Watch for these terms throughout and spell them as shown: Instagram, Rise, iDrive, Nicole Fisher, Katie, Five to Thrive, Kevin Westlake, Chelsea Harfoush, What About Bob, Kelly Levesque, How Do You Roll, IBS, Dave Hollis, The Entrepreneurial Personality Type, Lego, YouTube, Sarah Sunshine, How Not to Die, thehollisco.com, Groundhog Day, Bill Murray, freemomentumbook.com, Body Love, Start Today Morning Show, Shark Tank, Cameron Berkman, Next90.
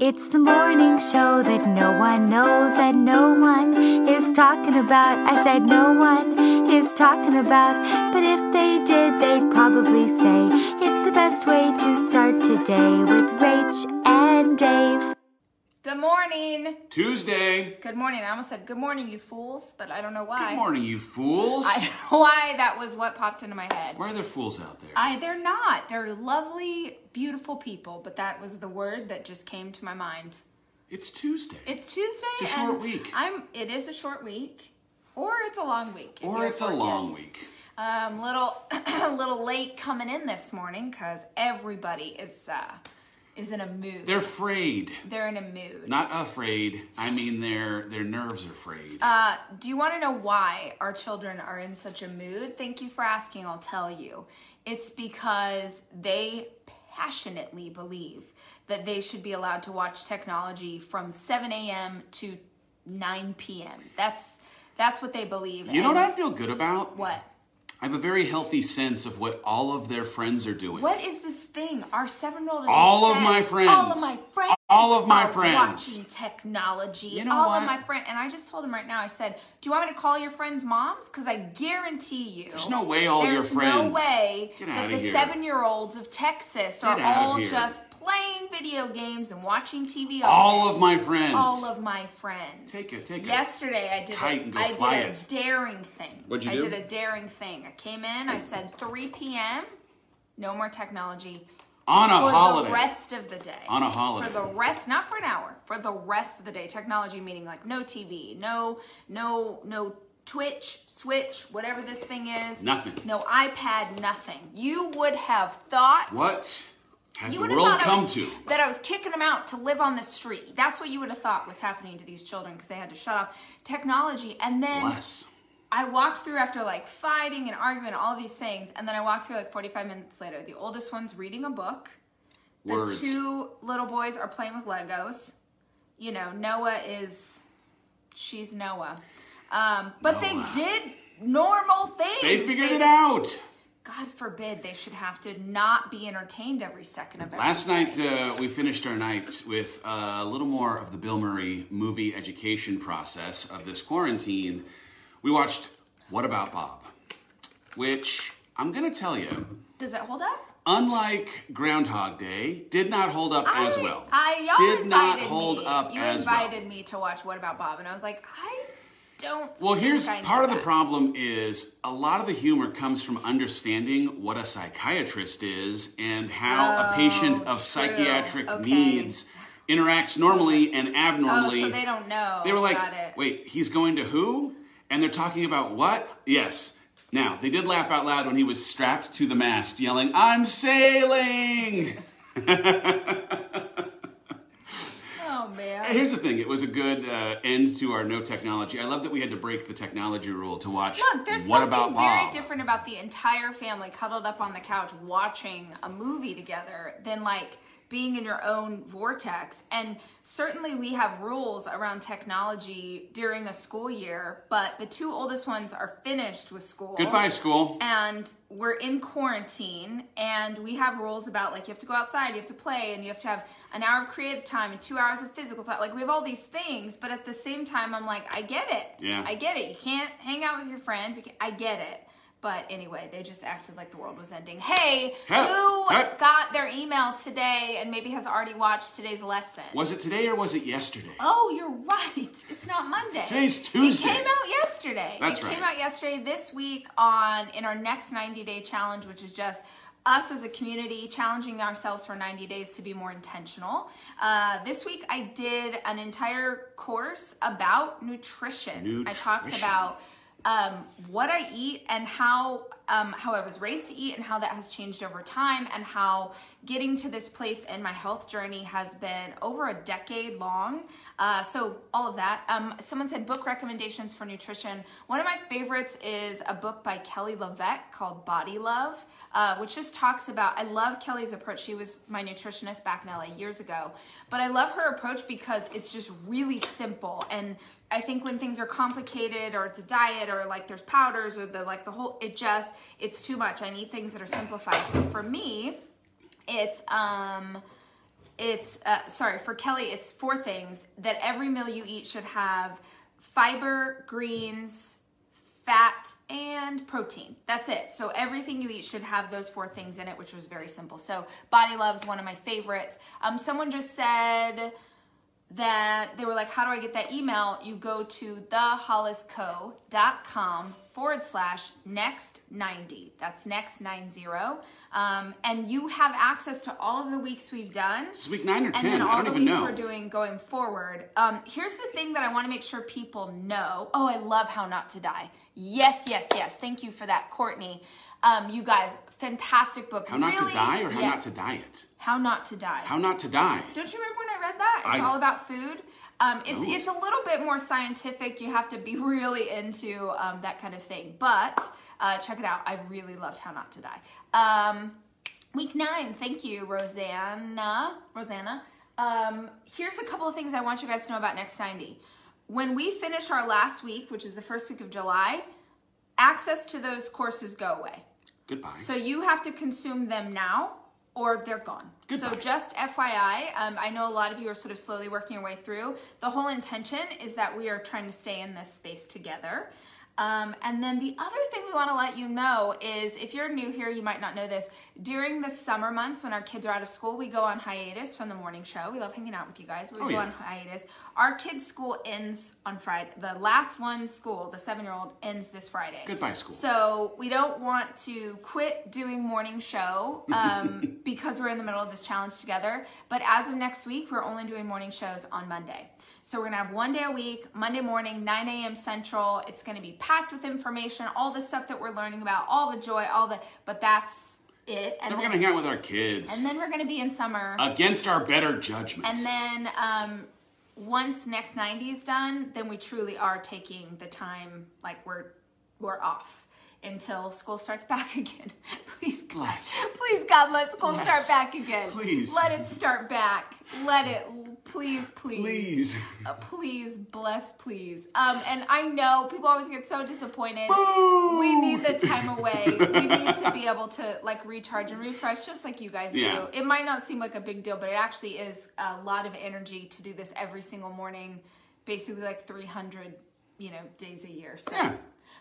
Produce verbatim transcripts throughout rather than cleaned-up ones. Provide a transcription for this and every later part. It's the morning show that no one knows and no one is talking about. I said no one is talking about, but if they did, they'd probably say it's the best way to start today with Rach and Dave. Good morning. Tuesday. Good morning. I almost said good morning, you fools, but I don't know why. Good morning, you fools. I don't know why that was what popped into my head. Why are there fools out there? I, they're not. They're lovely, beautiful people, but that was the word that just came to my mind. It's Tuesday. It's Tuesday. It's a short week. I'm. It is a short week, or it's a long week. Or it's a long week. Um, little, a little late coming in this morning because everybody is... Uh, is in a mood. They're afraid. They're in a mood. Not afraid. I mean, their their nerves are frayed. Uh, do you want to know why our children are in such a mood? Thank you for asking. I'll tell you. It's because they passionately believe that they should be allowed to watch technology from seven a.m. to nine p.m. That's that's what they believe. You know what I feel good about? What? I have a very healthy sense of what all of their friends are doing. What is this thing? Our seven-year-old is all of my friends. All of my friends. All of my are friends watching technology. You know all what? of my friends. And I just told him right now. I said, "Do you want me to call your friends' moms? Because I guarantee you, there's no way all your friends. There's no way Get that the here. seven-year-olds of Texas Get are all here. just." playing video games and watching T V. All, all of my friends. All of my friends. Take it, take it. Yesterday I did, a, I did a daring thing. What'd you I do? I did a daring thing. I came in, I said three p.m., no more technology. On a for holiday. For the rest of the day. On a holiday. For the rest, not for an hour, for the rest of the day. Technology meaning like no T V, no, no, no Twitch, Switch, whatever this thing is. Nothing. No iPad, nothing. You would have thought. What? Had you would have thought come I was, to. that I was kicking them out to live on the street. That's what you would have thought was happening to these children because they had to shut off technology. And then Less. I walked through after like fighting and arguing and all these things. And then I walked through like forty-five minutes later. The oldest one's reading a book. Words. The two little boys are playing with Legos. You know, Noah is, she's Noah. Um, but Noah. They did normal things. They figured they, it out. God forbid they should have to not be entertained every second of every Last day. night, uh, we finished our night with uh, a little more of the Bill Murray movie education process of this quarantine. We watched What About Bob, which I'm going to tell you. Does it hold up? Unlike Groundhog Day, did not hold up I, as well. I, y'all did not hold me, up you as well. You invited me to watch What About Bob, and I was like, I... Don't well, here's part of that. the problem is a lot of the humor comes from understanding what a psychiatrist is and how oh, a patient of true. psychiatric okay. needs interacts normally and abnormally. Oh, so they don't know. They were like, Got it. wait, he's going to who? And they're talking about what? Yes. Now, they did laugh out loud when he was strapped to the mast yelling, "I'm sailing!" Man. Here's the thing. It was a good uh, end to our no technology. I love that we had to break the technology rule to watch Look, there's What About Bob. Something very different about the entire family cuddled up on the couch watching a movie together than like being in your own vortex. And certainly we have rules around technology during a school year, but the two oldest ones are finished with school. Goodbye, school. And we're in quarantine, and we have rules about, like, you have to go outside, you have to play, and you have to have an hour of creative time and two hours of physical time. Like, we have all these things, but at the same time, I'm like, I get it. Yeah. I get it. You can't hang out with your friends. You can't, I get it. But anyway, they just acted like the world was ending. Hey, hey who hey. got their email today and maybe has already watched today's lesson? Was it today or was it yesterday? Oh, you're right. It's not Monday. Today's Tuesday. It came out yesterday. That's it right. It came out yesterday this week on in our next ninety-day challenge, which is just us as a community challenging ourselves for ninety days to be more intentional. Uh, this week, I did an entire course about nutrition. nutrition. I talked about... Um, what I eat and how um, how I was raised to eat and how that has changed over time and how getting to this place in my health journey has been over a decade long. Uh, so all of that. Um, someone said book recommendations for nutrition. One of my favorites is a book by Kelly Levesque called Body Love, uh, which just talks about, I love Kelly's approach. She was my nutritionist back in L A years ago, but I love her approach because it's just really simple. And I think when things are complicated or it's a diet or like there's powders or the like the whole, it just, it's too much. I need things that are simplified. So for me, it's um, it's, uh, sorry, for Kelly, it's four things that every meal you eat should have: fiber, greens, fat, and protein. That's it. So everything you eat should have those four things in it, which was very simple. So Body Love's one of my favorites. Um, someone just said that they were like, how do I get that email? You go to the hollis co dot com forward slash next ninety. That's next ninety. Um, and you have access to all of the weeks we've done. It's week nine or ten. And then all the weeks know. we're doing going forward. Um, here's the thing that I want to make sure people know. Oh, I love How Not to Die. Yes, yes, yes. Thank you for that, Courtney. Um, you guys, fantastic book. How really? Not to Die or How yeah. Not to Diet? How Not to Die. How Not to Die. Don't you remember when I read that? It's I, all about food. Um, it's, it's a little bit more scientific. You have to be really into um, that kind of thing. But uh, check it out. I really loved How Not to Die. Um, week nine. Thank you, Rosanna. Rosanna. Um, here's a couple of things I want you guys to know about Next ninety. When we finish our last week, which is the first week of July, access to those courses go away. Goodbye. So you have to consume them now or they're gone. Goodbye. So just F Y I, um, I know a lot of you are sort of slowly working your way through. The whole intention is that we are trying to stay in this space together. Um, and then the other thing we want to let you know is, if you're new here, you might not know this. During the summer months when our kids are out of school, we go on hiatus from the morning show. We love hanging out with you guys, but we oh, go yeah. on hiatus. Our kids' school ends on Friday. The last one school, the seven-year-old, ends this Friday. Goodbye school. So we don't want to quit doing morning show um, because we're in the middle of this challenge together. But as of next week, we're only doing morning shows on Monday. So we're going to have one day a week, Monday morning, nine A M Central. It's going to be packed with information, all the stuff that we're learning about, all the joy, all the, but that's it. And then, then we're going to hang out with our kids. And then we're going to be in summer. Against our better judgment. And then um, once Next ninety is done, then we truly are taking the time, like we're, we're off until school starts back again. Please God, Bless. please God, let school Bless. start back again. Please. Let it start back. Let it, please, please. Please. Uh, please, bless, please. Um, and I know people always get so disappointed. Boo! We need the time away. We need to be able to like recharge and refresh just like you guys yeah. do. It might not seem like a big deal, but it actually is a lot of energy to do this every single morning, basically like three hundred, you know, days a year. So. Yeah.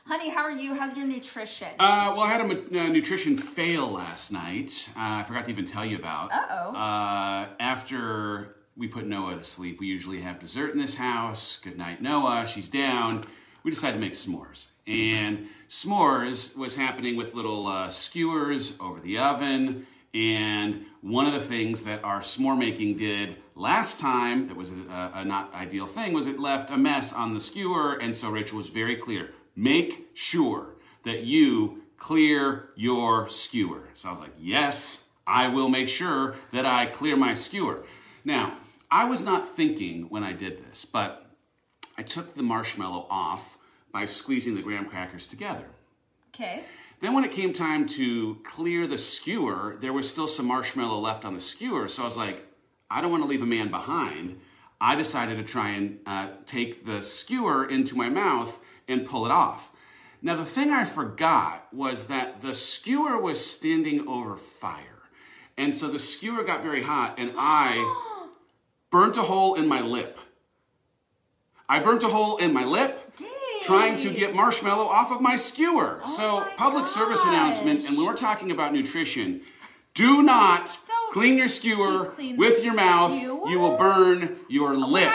Honey, how are you? How's your nutrition? Uh, well, I had a uh, nutrition fail last night. Uh, I forgot to even tell you about. Uh-oh. Uh, after we put Noah to sleep, we usually have dessert in this house. Good night, Noah. She's down. We decided to make s'mores. And s'mores was happening with little uh, skewers over the oven. And one of the things that our s'more making did last time that was a, a not ideal thing was it left a mess on the skewer. And so Rachel was very clear. Make sure that you clear your skewer. So I was like, yes, I will make sure that I clear my skewer. Now, I was not thinking when I did this, but I took the marshmallow off by squeezing the graham crackers together. Okay. Then when it came time to clear the skewer, there was still some marshmallow left on the skewer. So I was like, I don't want to leave a man behind. I decided to try and uh, take the skewer into my mouth and pull it off. Now, the thing I forgot was that the skewer was standing over fire. And so the skewer got very hot and I burnt a hole in my lip. I burnt a hole in my lip Dang. trying to get marshmallow off of my skewer. Oh so my public gosh. service announcement, and when we're talking about nutrition, do not Don't clean your skewer clean with your skewer. mouth. You will burn your oh, lip.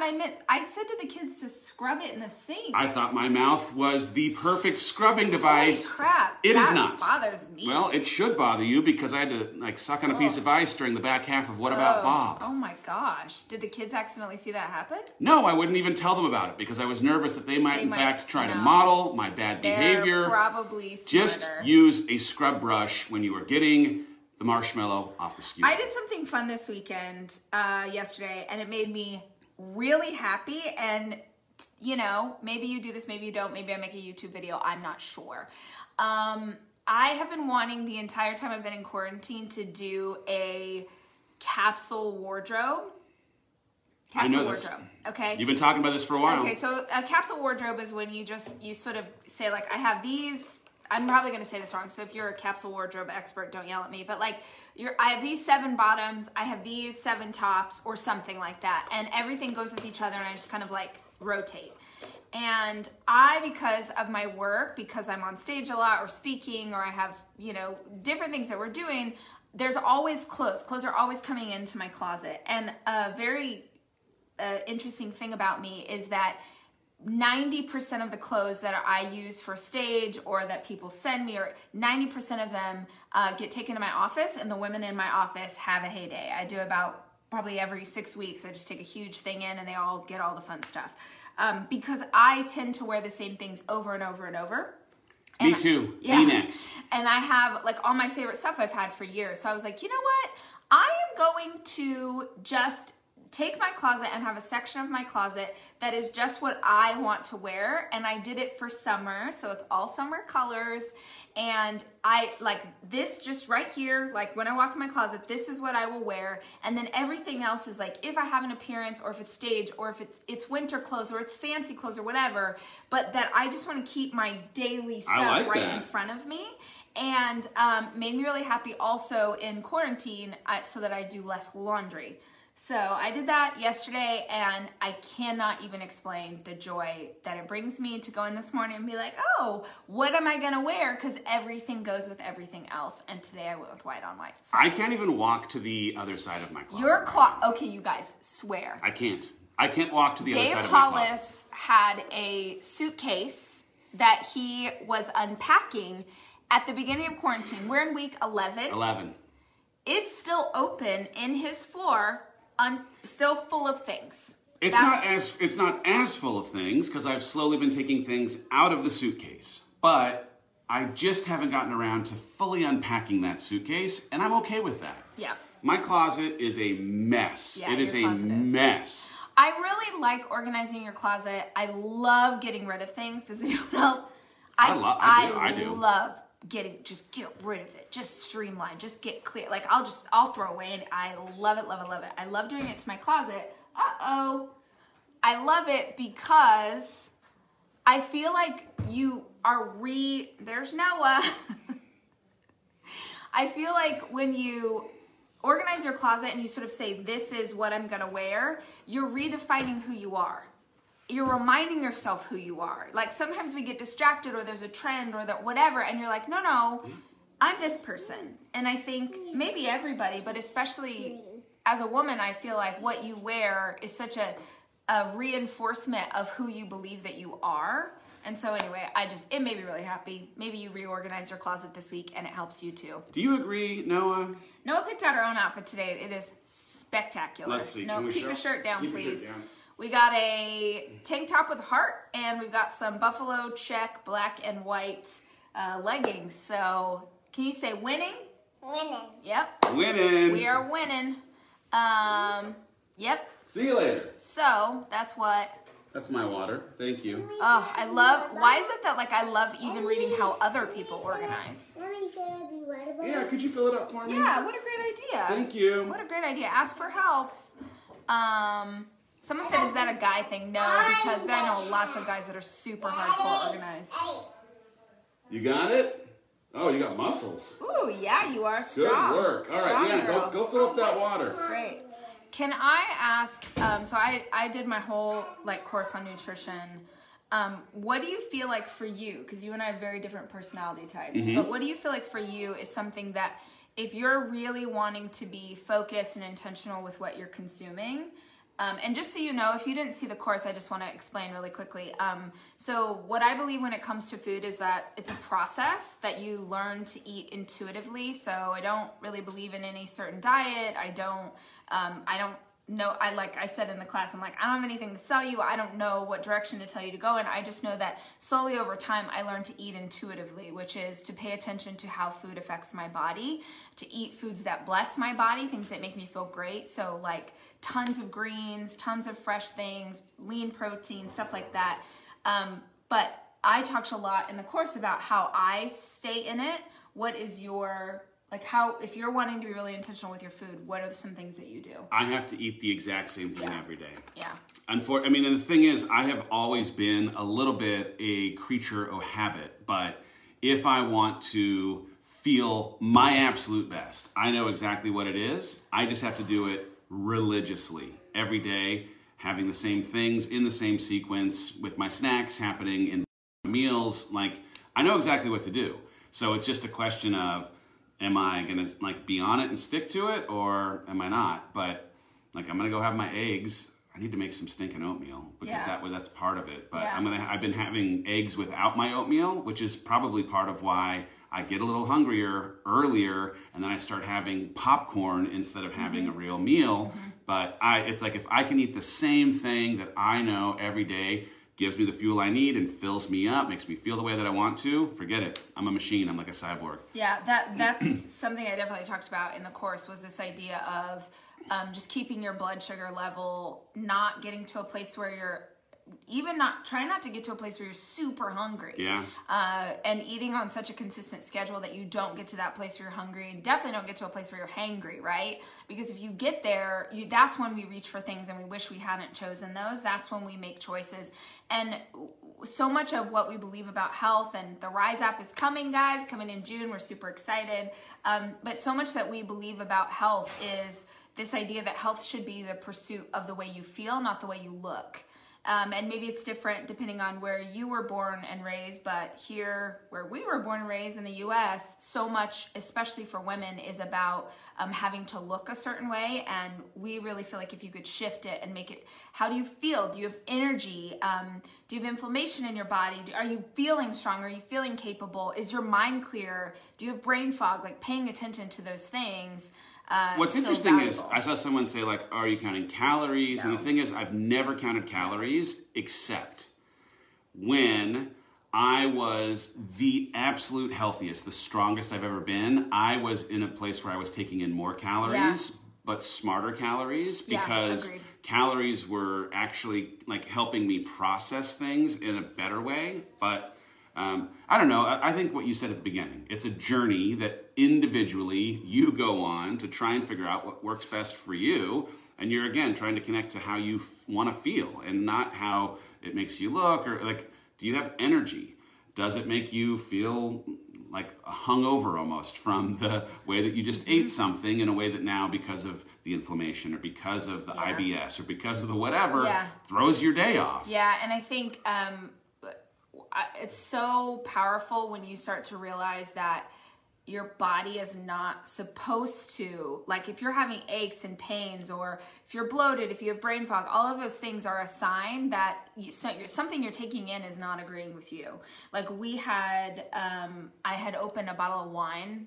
I meant, I said to the kids to scrub it in the sink. I thought my mouth was the perfect scrubbing device. Holy crap. It is not. That bothers me. Well, it should bother you because I had to like suck on a Ugh. piece of ice during the back half of What Ugh. About Bob. Oh my gosh. Did the kids accidentally see that happen? No, I wouldn't even tell them about it because I was nervous that they might they in might, fact try no. to model my bad They're behavior. Probably smarter. Just use a scrub brush when you are getting the marshmallow off the skewer. I did something fun this weekend, uh, yesterday, and it made me really happy, and you know, maybe you do this, maybe you don't, maybe I make a YouTube video, I'm not sure. Um, I have been wanting the entire time I've been in quarantine to do a capsule wardrobe. Capsule I know wardrobe. This. Okay. You've been talking about this for a while. Okay, so a capsule wardrobe is when you just, you sort of say like, I have these I'm probably going to say this wrong, so if you're a capsule wardrobe expert, don't yell at me, but like, you're, I have these seven bottoms, I have these seven tops, or something like that, and everything goes with each other, and I just kind of like rotate. And I, because of my work, because I'm on stage a lot, or speaking, or I have, you know, different things that we're doing, there's always clothes. Clothes are always coming into my closet, and a very uh, interesting thing about me is that ninety percent of the clothes that I use for stage or that people send me, or ninety percent of them uh, get taken to my office, and the women in my office have a heyday. I do about probably every six weeks, I just take a huge thing in and they all get all the fun stuff. Um, because I tend to wear the same things over and over and over. And me too, I, yeah. Me next. And I have like all my favorite stuff I've had for years. So I was like, you know what? I am going to just take my closet and have a section of my closet that is just what I want to wear. And I did it for summer, so it's all summer colors. And I like this just right here, like when I walk in my closet, this is what I will wear. And then everything else is like, if I have an appearance, or if it's stage, or if it's it's winter clothes, or it's fancy clothes, or whatever, but that I just want to keep my daily stuff like right that. in front of me. And um, made me really happy also in quarantine, uh, so that I do less laundry. So I did that yesterday, and I cannot even explain the joy that it brings me to go in this morning and be like, oh, what am I gonna wear? Because everything goes with everything else, and today I went with white on white. So I can't even walk to the other side of my closet. Your closet, right okay, you guys, swear. I can't. I can't walk to the Dave other side Hollis of my closet. Dave Hollis had a suitcase that he was unpacking at the beginning of quarantine. We're in week eleven. eleven. It's still open in his floor. I'm still full of things. It's That's... not as it's not as full of things, because I've slowly been taking things out of the suitcase, but I just haven't gotten around to fully unpacking that suitcase, and I'm okay with that. Yeah. My closet is a mess. Yeah, it is a is. mess. I really like organizing your closet. I love getting rid of things. Does anyone else? I I, lo I, do, I do. love Getting just get rid of it, just streamline, just get clear. Like, I'll just I'll throw away, and I love it, love it, love it. I love doing it to my closet. Uh oh, I love it because I feel like you are re. There's Noah. I feel like when you organize your closet and you sort of say, "This is what I'm gonna wear," you're redefining who you are. You're reminding yourself who you are. Like, sometimes we get distracted, or there's a trend, or that whatever, and you're like, no, no, I'm this person. And I think maybe everybody, but especially as a woman, I feel like what you wear is such a, a reinforcement of who you believe that you are. And so anyway, I just, it made me really happy. Maybe you reorganize your closet this week and it helps you too. Do you agree, Noah? Noah picked out her own outfit today. It is spectacular. Let's see. Noah, keep your shirt down, please. We got a tank top with a heart, and we've got some buffalo check black and white uh, leggings. So, can you say winning? Winning. Yep. Winning. We are winning. Um, yep. See you later. So, that's what... That's my water. Thank you. Oh, I love... Why is it that, like, I love even reading how other people organize? Yeah, could you fill it up for me? Yeah, what a great idea. Thank you. What a great idea. Ask for help. Um... Someone said, is that a guy thing? No, because I know lots of guys that are super hardcore organized. You got it? Oh, you got muscles. Ooh, yeah, you are strong. Good work. All right, yeah, go, go fill up that water. Great. Can I ask, um, so I, I did my whole like course on nutrition. Um, what do you feel like for you? Because you and I have very different personality types. Mm-hmm. But what do you feel like for you is something that if you're really wanting to be focused and intentional with what you're consuming, Um, and just so you know, if you didn't see the course, I just want to explain really quickly. Um, so what I believe when it comes to food is that it's a process that you learn to eat intuitively. So I don't really believe in any certain diet. I don't, um, I don't know. I like I said in the class, I'm like, I don't have anything to sell you. I don't know what direction to tell you to go in. I just know that slowly over time, I learned to eat intuitively, which is to pay attention to how food affects my body, to eat foods that bless my body, things that make me feel great. So like, tons of greens, tons of fresh things, lean protein, stuff like that. Um, but I talked a lot in the course about how I stay in it. What is your, like how, if you're wanting to be really intentional with your food, what are some things that you do? I have to eat the exact same thing yeah. every day. Yeah. Unfor- I mean, and the thing is, I have always been a little bit a creature of habit, but if I want to feel my absolute best. I know exactly what it is. I just have to do it religiously every day, having the same things in the same sequence with my snacks happening in meals. Like, I know exactly what to do. So it's just a question of, am I gonna like be on it and stick to it, or am I not? But like, I'm gonna go have my eggs. I need to make some stinking oatmeal because yeah. that way that's part of it. But yeah. I'm gonna I've been having eggs without my oatmeal, which is probably part of why I get a little hungrier earlier, and then I start having popcorn instead of having mm-hmm. a real meal. Mm-hmm. But I it's like, if I can eat the same thing that I know every day gives me the fuel I need and fills me up, makes me feel the way that I want to, forget it. I'm a machine. I'm like a cyborg. Yeah, that that's something I definitely talked about in the course, was this idea of um, just keeping your blood sugar level, not getting to a place where you're even not, try not to get to a place where you're super hungry. Yeah. Uh, and eating on such a consistent schedule that you don't get to that place where you're hungry, and definitely don't get to a place where you're hangry, right? Because if you get there, you, that's when we reach for things and we wish we hadn't chosen those. That's when we make choices. And so much of what we believe about health, and the Rise app is coming, guys, coming in June. We're super excited. Um, but so much that we believe about health is this idea that health should be the pursuit of the way you feel, not the way you look. Um, and maybe it's different depending on where you were born and raised, but here where we were born and raised in the U S, so much, especially for women, is about um, having to look a certain way. And we really feel like if you could shift it and make it, how do you feel? Do you have energy? Um, do you have inflammation in your body? Do, are you feeling strong? Are you feeling capable? Is your mind clear? Do you have brain fog? Like, paying attention to those things. Uh, What's so interesting valuable. is I saw someone say, like, are you counting calories? No. And the thing is, I've never counted calories except when I was the absolute healthiest, the strongest I've ever been. I was in a place where I was taking in more calories, yeah. but smarter calories, because yeah, calories were actually like helping me process things in a better way. But Um, I don't know. I, I think what you said at the beginning, it's a journey that individually you go on to try and figure out what works best for you. And you're, again, trying to connect to how you f- want to feel, and not how it makes you look, or like, do you have energy? Does it make you feel like hungover almost from the way that you just ate something, in a way that now, because of the inflammation or because of the yeah. I B S or because of the whatever, yeah. throws your day off? Yeah. And I think, um, it's so powerful when you start to realize that your body is not supposed to, like, if you're having aches and pains, or if you're bloated, if you have brain fog, all of those things are a sign that you, something you're taking in is not agreeing with you. Like, we had, um, I had opened a bottle of wine,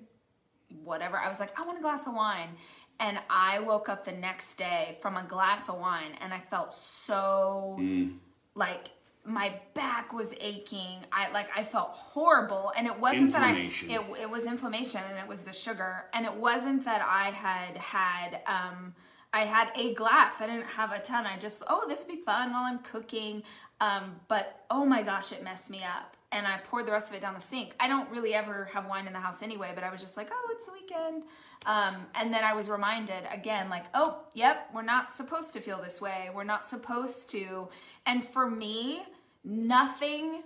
whatever. I was like, I want a glass of wine. And I woke up the next day from a glass of wine, and I felt so mm. like, my back was aching. I like I felt horrible, and it wasn't that I it it was inflammation, and it was the sugar, and it wasn't that I had had um I had a glass. I didn't have a ton. I just, oh, this would be fun while I'm cooking. Um, but oh my gosh, it messed me up, and I poured the rest of it down the sink. I don't really ever have wine in the house anyway, but I was just like, oh, it's the weekend. Um, and then I was reminded again, like, oh, yep, we're not supposed to feel this way. We're not supposed to. And for me, nothing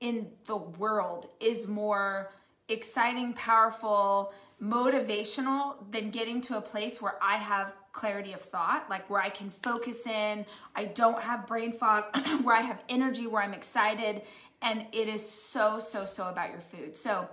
in the world is more exciting, powerful, motivational than getting to a place where I have clarity of thought, like where I can focus in, I don't have brain fog, where I have energy, where I'm excited. And it is so, so, so about your food. So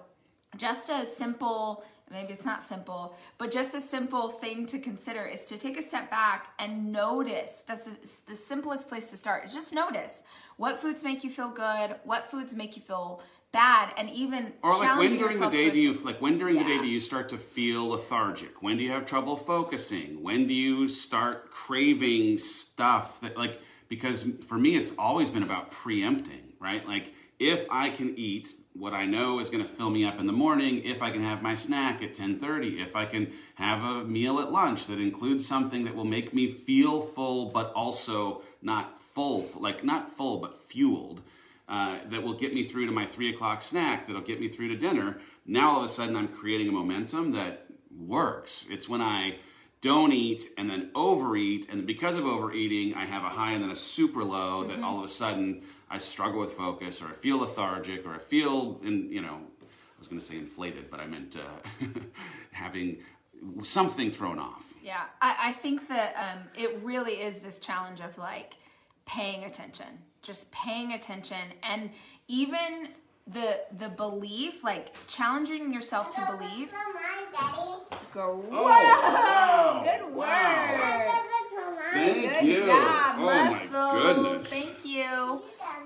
just a simple, maybe it's not simple, but just a simple thing to consider is to take a step back and notice. That's the simplest place to start, is just notice what foods make you feel good, what foods make you feel bad, and even or like when during the day do you like when during yeah. the day do you start to feel lethargic? When do you have trouble focusing? When do you start craving stuff that, like, because for me it's always been about preempting, right? Like, if I can eat what I know is going to fill me up in the morning, if I can have my snack at ten thirty, if I can have a meal at lunch that includes something that will make me feel full but also not full, like not full but fueled. Uh, that will get me through to my three o'clock snack, that'll get me through to dinner. Now all of a sudden I'm creating a momentum that works. It's when I don't eat and then overeat, and because of overeating I have a high and then a super low, mm-hmm. that all of a sudden I struggle with focus, or I feel lethargic, or I feel, in, you know, I was going to say inflated, but I meant uh, having something thrown off. Yeah, I, I think that um, it really is this challenge of like paying attention, just paying attention, and even the the belief, like challenging yourself to believe. Come on, Daddy. Go. Oh, wow. Good work. Wow. Thank Good you. Job, oh muscles. My goodness. Thank you.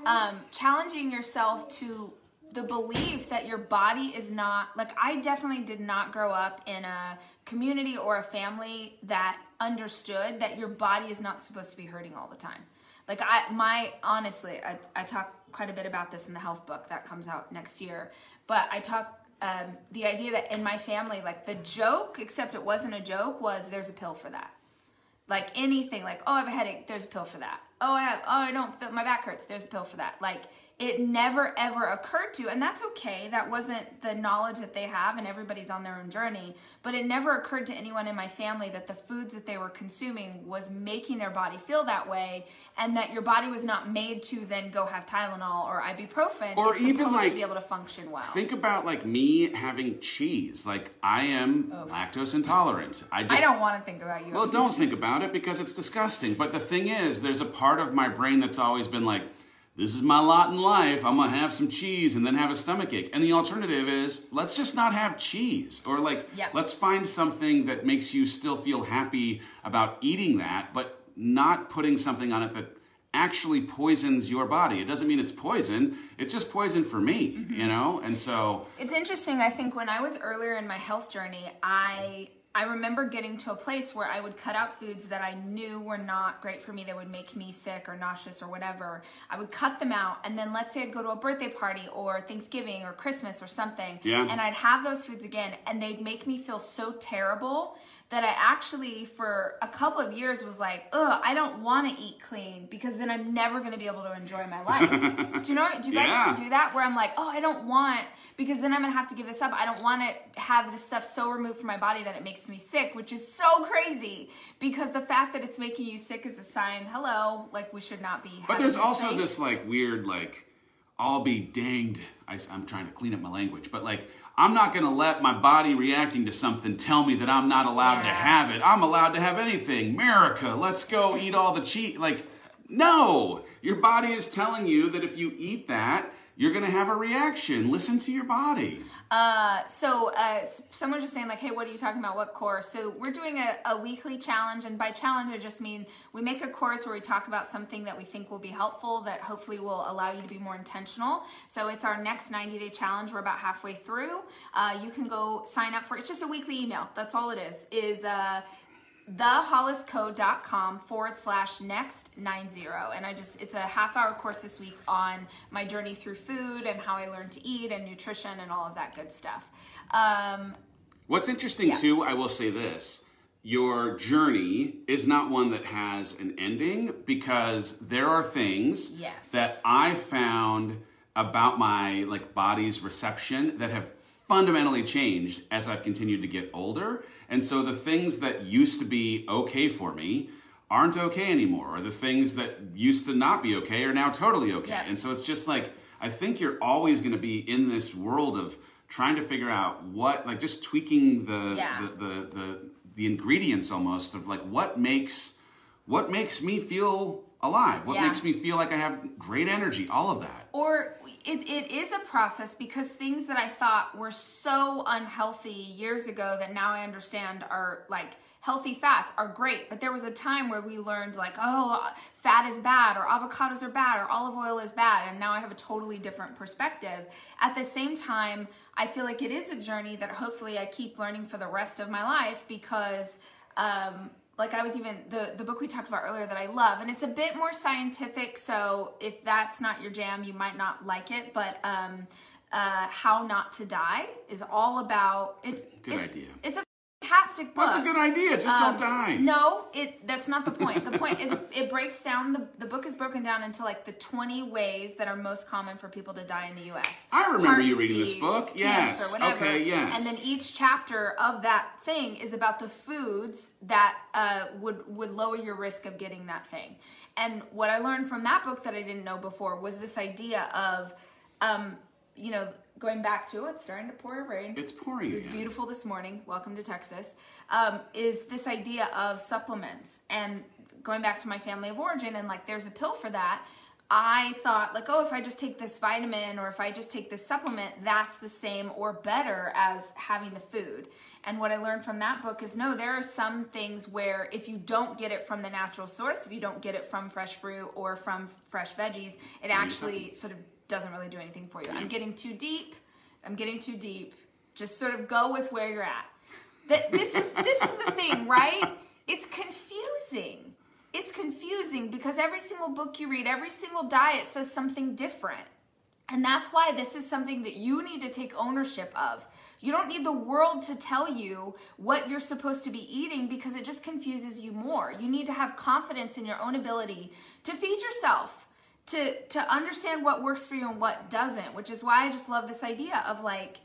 Um, challenging yourself to the belief that your body is not, like I definitely did not grow up in a community or a family that understood that your body is not supposed to be hurting all the time. Like I, my, honestly, I, I talk quite a bit about this in the health book that comes out next year, but I talk um, the idea that in my family, like the joke, except it wasn't a joke, was there's a pill for that. Like anything, like, oh, I have a headache, there's a pill for that. Oh, I have, oh, I don't feel, my back hurts, there's a pill for that. Like, it never ever occurred to, and that's okay, that wasn't the knowledge that they have, and everybody's on their own journey, but it never occurred to anyone in my family that the foods that they were consuming was making their body feel that way, and that your body was not made to then go have Tylenol or ibuprofen, or it's even supposed like, to be able to function well. Think about like me having cheese, like I am oh. lactose intolerant. I, just, I don't want to think about you. Well, don't cheese. Think about it because it's disgusting, but the thing is, there's a part of my brain that's always been like, this is my lot in life, I'm gonna have some cheese and then have a stomachache. And the alternative is, let's just not have cheese. Or like, yep. let's find something that makes you still feel happy about eating that, but not putting something on it that actually poisons your body. It doesn't mean it's poison, it's just poison for me, mm-hmm. you know? And so... It's interesting, I think when I was earlier in my health journey, I... I remember getting to a place where I would cut out foods that I knew were not great for me, that would make me sick or nauseous or whatever. I would cut them out, and then let's say I'd go to a birthday party or Thanksgiving or Christmas or something, yeah. and I'd have those foods again, and they'd make me feel so terrible that I actually, for a couple of years, was like, ugh, I don't want to eat clean because then I'm never going to be able to enjoy my life. Do you know? Do you guys yeah. ever do that? Where I'm like, oh, I don't want, because then I'm going to have to give this up. I don't want to have this stuff so removed from my body that it makes me sick, which is so crazy because the fact that it's making you sick is a sign, hello, like we should not be having But there's this also thing. This like weird, like, I'll be danged. I, I'm trying to clean up my language, but like, I'm not going to let my body reacting to something tell me that I'm not allowed yeah. to have it. I'm allowed to have anything. America, let's go eat all the cheese. Like, no. Your body is telling you that if you eat that, you're going to have a reaction. Listen to your body. Uh, so uh, someone was just saying like, hey, what are you talking about? What course? So we're doing a, a weekly challenge. And by challenge, I just mean we make a course where we talk about something that we think will be helpful, that hopefully will allow you to be more intentional. So it's our next ninety day challenge. We're about halfway through. Uh, you can go sign up for it. It's just a weekly email. That's all it is, is uh, the hollisco dot com forward slash next ninety. And I just, it's a half hour course this week on my journey through food and how I learned to eat and nutrition and all of that good stuff. Um, What's interesting yeah. too, I will say this, your journey is not one that has an ending because there are things yes. that I found about my like body's reception that have fundamentally changed as I've continued to get older. And so the things that used to be okay for me aren't okay anymore, or the things that used to not be okay are now totally okay. Yeah. And so it's just like, I think you're always going to be in this world of trying to figure out what, like just tweaking the, yeah. the, the, the, the ingredients almost of like what makes, what makes me feel alive, what yeah. makes me feel like I have great energy, all of that. Or it, it is a process because things that I thought were so unhealthy years ago that now I understand are like healthy fats are great. But there was a time where we learned like, oh, fat is bad or avocados are bad or olive oil is bad. And now I have a totally different perspective. At the same time, I feel like it is a journey that hopefully I keep learning for the rest of my life because, um, like I was even, the, the book we talked about earlier that I love, and it's a bit more scientific, so if that's not your jam, you might not like it, but um, uh, How Not to Die is all about, it's, it's a good it's, idea. It's a fantastic book. That's a good idea, just um, don't die. No, it that's not the point. The point, it, it breaks down, the, the book is broken down into like the twenty ways that are most common for people to die in the U S I remember Heart you disease, reading this book, yes, whatever. Okay, yes. And then each chapter of that thing is about the foods that uh, would, would lower your risk of getting that thing. And what I learned from that book that I didn't know before was this idea of, um, you know, going back to, it's starting to pour rain. It's pouring again. It was beautiful this morning. Welcome to Texas. Um, is this idea of supplements and going back to my family of origin and like there's a pill for that. I thought like, oh, if I just take this vitamin or if I just take this supplement, that's the same or better as having the food. And what I learned from that book is no, there are some things where if you don't get it from the natural source, if you don't get it from fresh fruit or from fresh veggies, it actually sort of doesn't really do anything for you. I'm getting too deep. I'm getting too deep. Just sort of go with where you're at. That this is this is the thing, right? It's confusing. It's confusing because every single book you read, every single diet says something different. And that's why this is something that you need to take ownership of. You don't need the world to tell you what you're supposed to be eating because it just confuses you more. You need to have confidence in your own ability to feed yourself, to, to understand what works for you and what doesn't, which is why I just love this idea of like,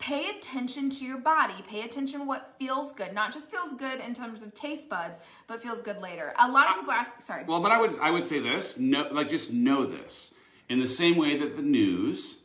pay attention to your body. Pay attention to what feels good. Not just feels good in terms of taste buds, but feels good later. A lot of people ask, sorry. Well, but I would I would say this, no, like just know this. In the same way that the news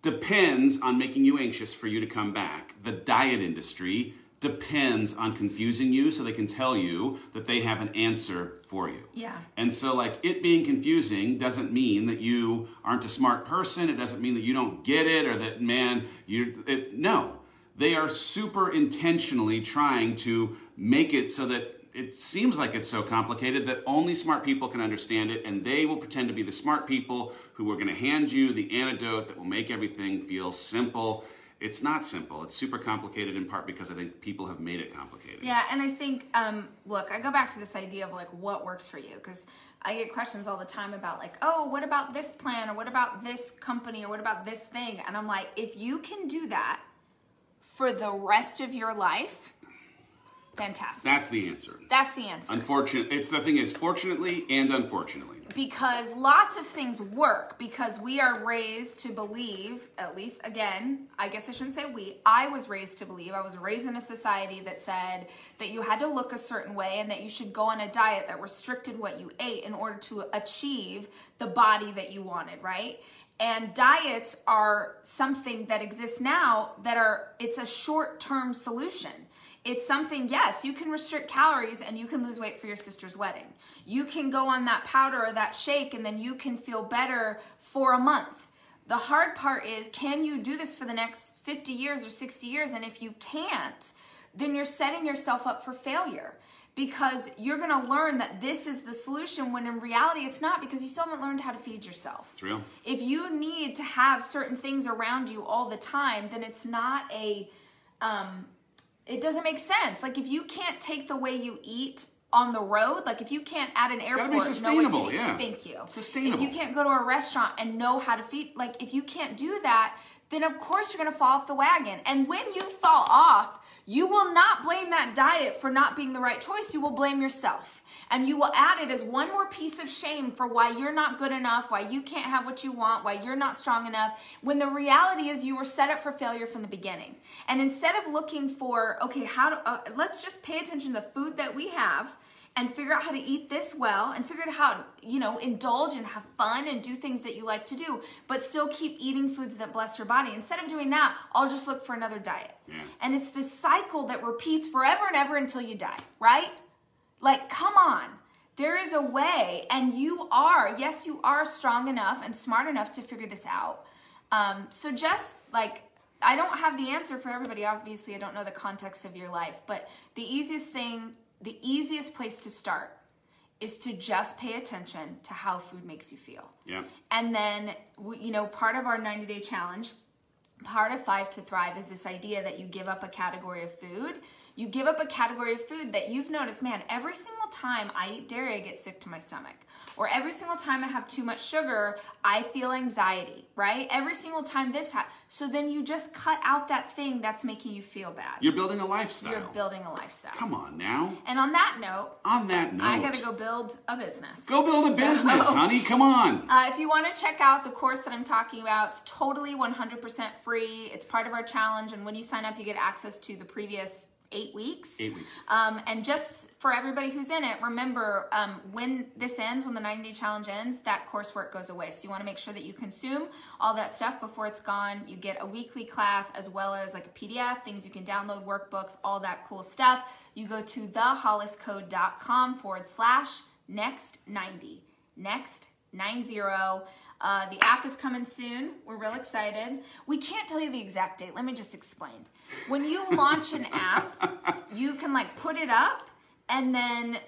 depends on making you anxious for you to come back, the diet industry depends on confusing you so they can tell you that they have an answer for you. Yeah. And so like it being confusing doesn't mean that you aren't a smart person. It doesn't mean that you don't get it or that, man, you it, no. They are super intentionally trying to make it so that it seems like it's so complicated that only smart people can understand it, and they will pretend to be the smart people who are going to hand you the antidote that will make everything feel simple. It's not simple. It's super complicated in part because I think people have made it complicated. Yeah, and I think, um, look, I go back to this idea of like what works for you, because I get questions all the time about like, oh, what about this plan or what about this company or what about this thing? And I'm like, if you can do that for the rest of your life, fantastic. That's the answer. That's the answer. Unfortunately, it's the thing is fortunately and unfortunately. Because lots of things work because we are raised to believe, at least again, I guess I shouldn't say we, I was raised to believe, I was raised in a society that said that you had to look a certain way and that you should go on a diet that restricted what you ate in order to achieve the body that you wanted, right? And diets are something that exists now that are, it's a short-term solution. It's something, yes, you can restrict calories and you can lose weight for your sister's wedding. You can go on that powder or that shake and then you can feel better for a month. The hard part is, can you do this for the next fifty years or sixty years? And if you can't, then you're setting yourself up for failure because you're gonna learn that this is the solution when in reality it's not, because you still haven't learned how to feed yourself. It's real. If you need to have certain things around you all the time, then it's not a... um, it doesn't make sense. Like if you can't take the way you eat on the road, like if you can't at an airport, gotta be sustainable, know what you yeah. Thank you. Sustainable. If you can't go to a restaurant and know how to feed, like if you can't do that, then of course you're gonna fall off the wagon. And when you fall off, you will not blame that diet for not being the right choice. You will blame yourself. And you will add it as one more piece of shame for why you're not good enough, why you can't have what you want, why you're not strong enough, when the reality is you were set up for failure from the beginning. And instead of looking for, okay, how do, uh, let's just pay attention to the food that we have and figure out how to eat this well and figure out how to, you know, indulge and have fun and do things that you like to do, but still keep eating foods that bless your body. Instead of doing that, I'll just look for another diet. Yeah. And it's this cycle that repeats forever and ever until you die, right? Like, come on, there is a way, and you are, yes, you are strong enough and smart enough to figure this out. Um, so just like, I don't have the answer for everybody, obviously, I don't know the context of your life, but the easiest thing, the easiest place to start is to just pay attention to how food makes you feel. Yeah. And then, you know, part of our ninety-day challenge, part of Five to Thrive is this idea that you give up a category of food. You give up a category of food that you've noticed, man, every single time I eat dairy, I get sick to my stomach. Or every single time I have too much sugar, I feel anxiety, right? Every single time this happens. So then you just cut out that thing that's making you feel bad. You're building a lifestyle. You're building a lifestyle. Come on now. And on that note. On that note. I got to go build a business. Go build a so, business, honey. Come on. Uh, if you want to check out the course that I'm talking about, it's totally one hundred percent free. It's part of our challenge. And when you sign up, you get access to the previous eight weeks. Eight weeks. Um, and just for everybody who's in it, remember um, when this ends, when the ninety-day challenge ends, that coursework goes away. So you want to make sure that you consume all that stuff before it's gone. You get a weekly class as well as like a P D F, things you can download, workbooks, all that cool stuff. You go to the hollis co dot com forward slash next ninety. next ninety. Uh, the app is coming soon. We're real excited. We can't tell you the exact date. Let me just explain. When you launch an app, you can like put it up and then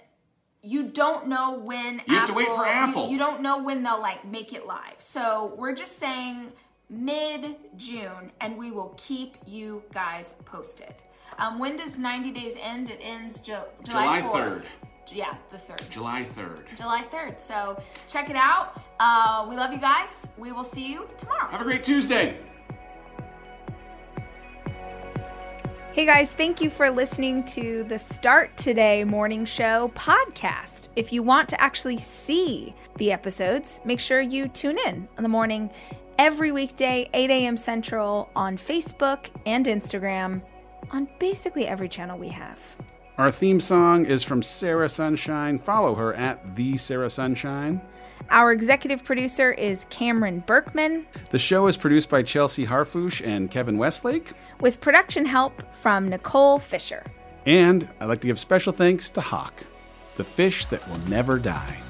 you don't know when Apple. You have to wait for Apple. You, you don't know when they'll like make it live. So we're just saying mid-June and we will keep you guys posted. Um, when does ninety days end? It ends ju- July fourth. Yeah, the third. July third. July third. So check it out. Uh, we love you guys. We will see you tomorrow. Have a great Tuesday. Hey guys, thank you for listening to the Start Today Morning Show podcast. If you want to actually see the episodes, make sure you tune in in the morning every weekday, eight a.m. Central, on Facebook and Instagram, on basically every channel we have. Our theme song is from Sarah Sunshine. Follow her at The Sarah Sunshine. Our executive producer is Cameron Berkman. The show is produced by Chelsea Harfoush and Kevin Westlake, with production help from Nicole Fisher. And I'd like to give special thanks to Hawk, the fish that will never die.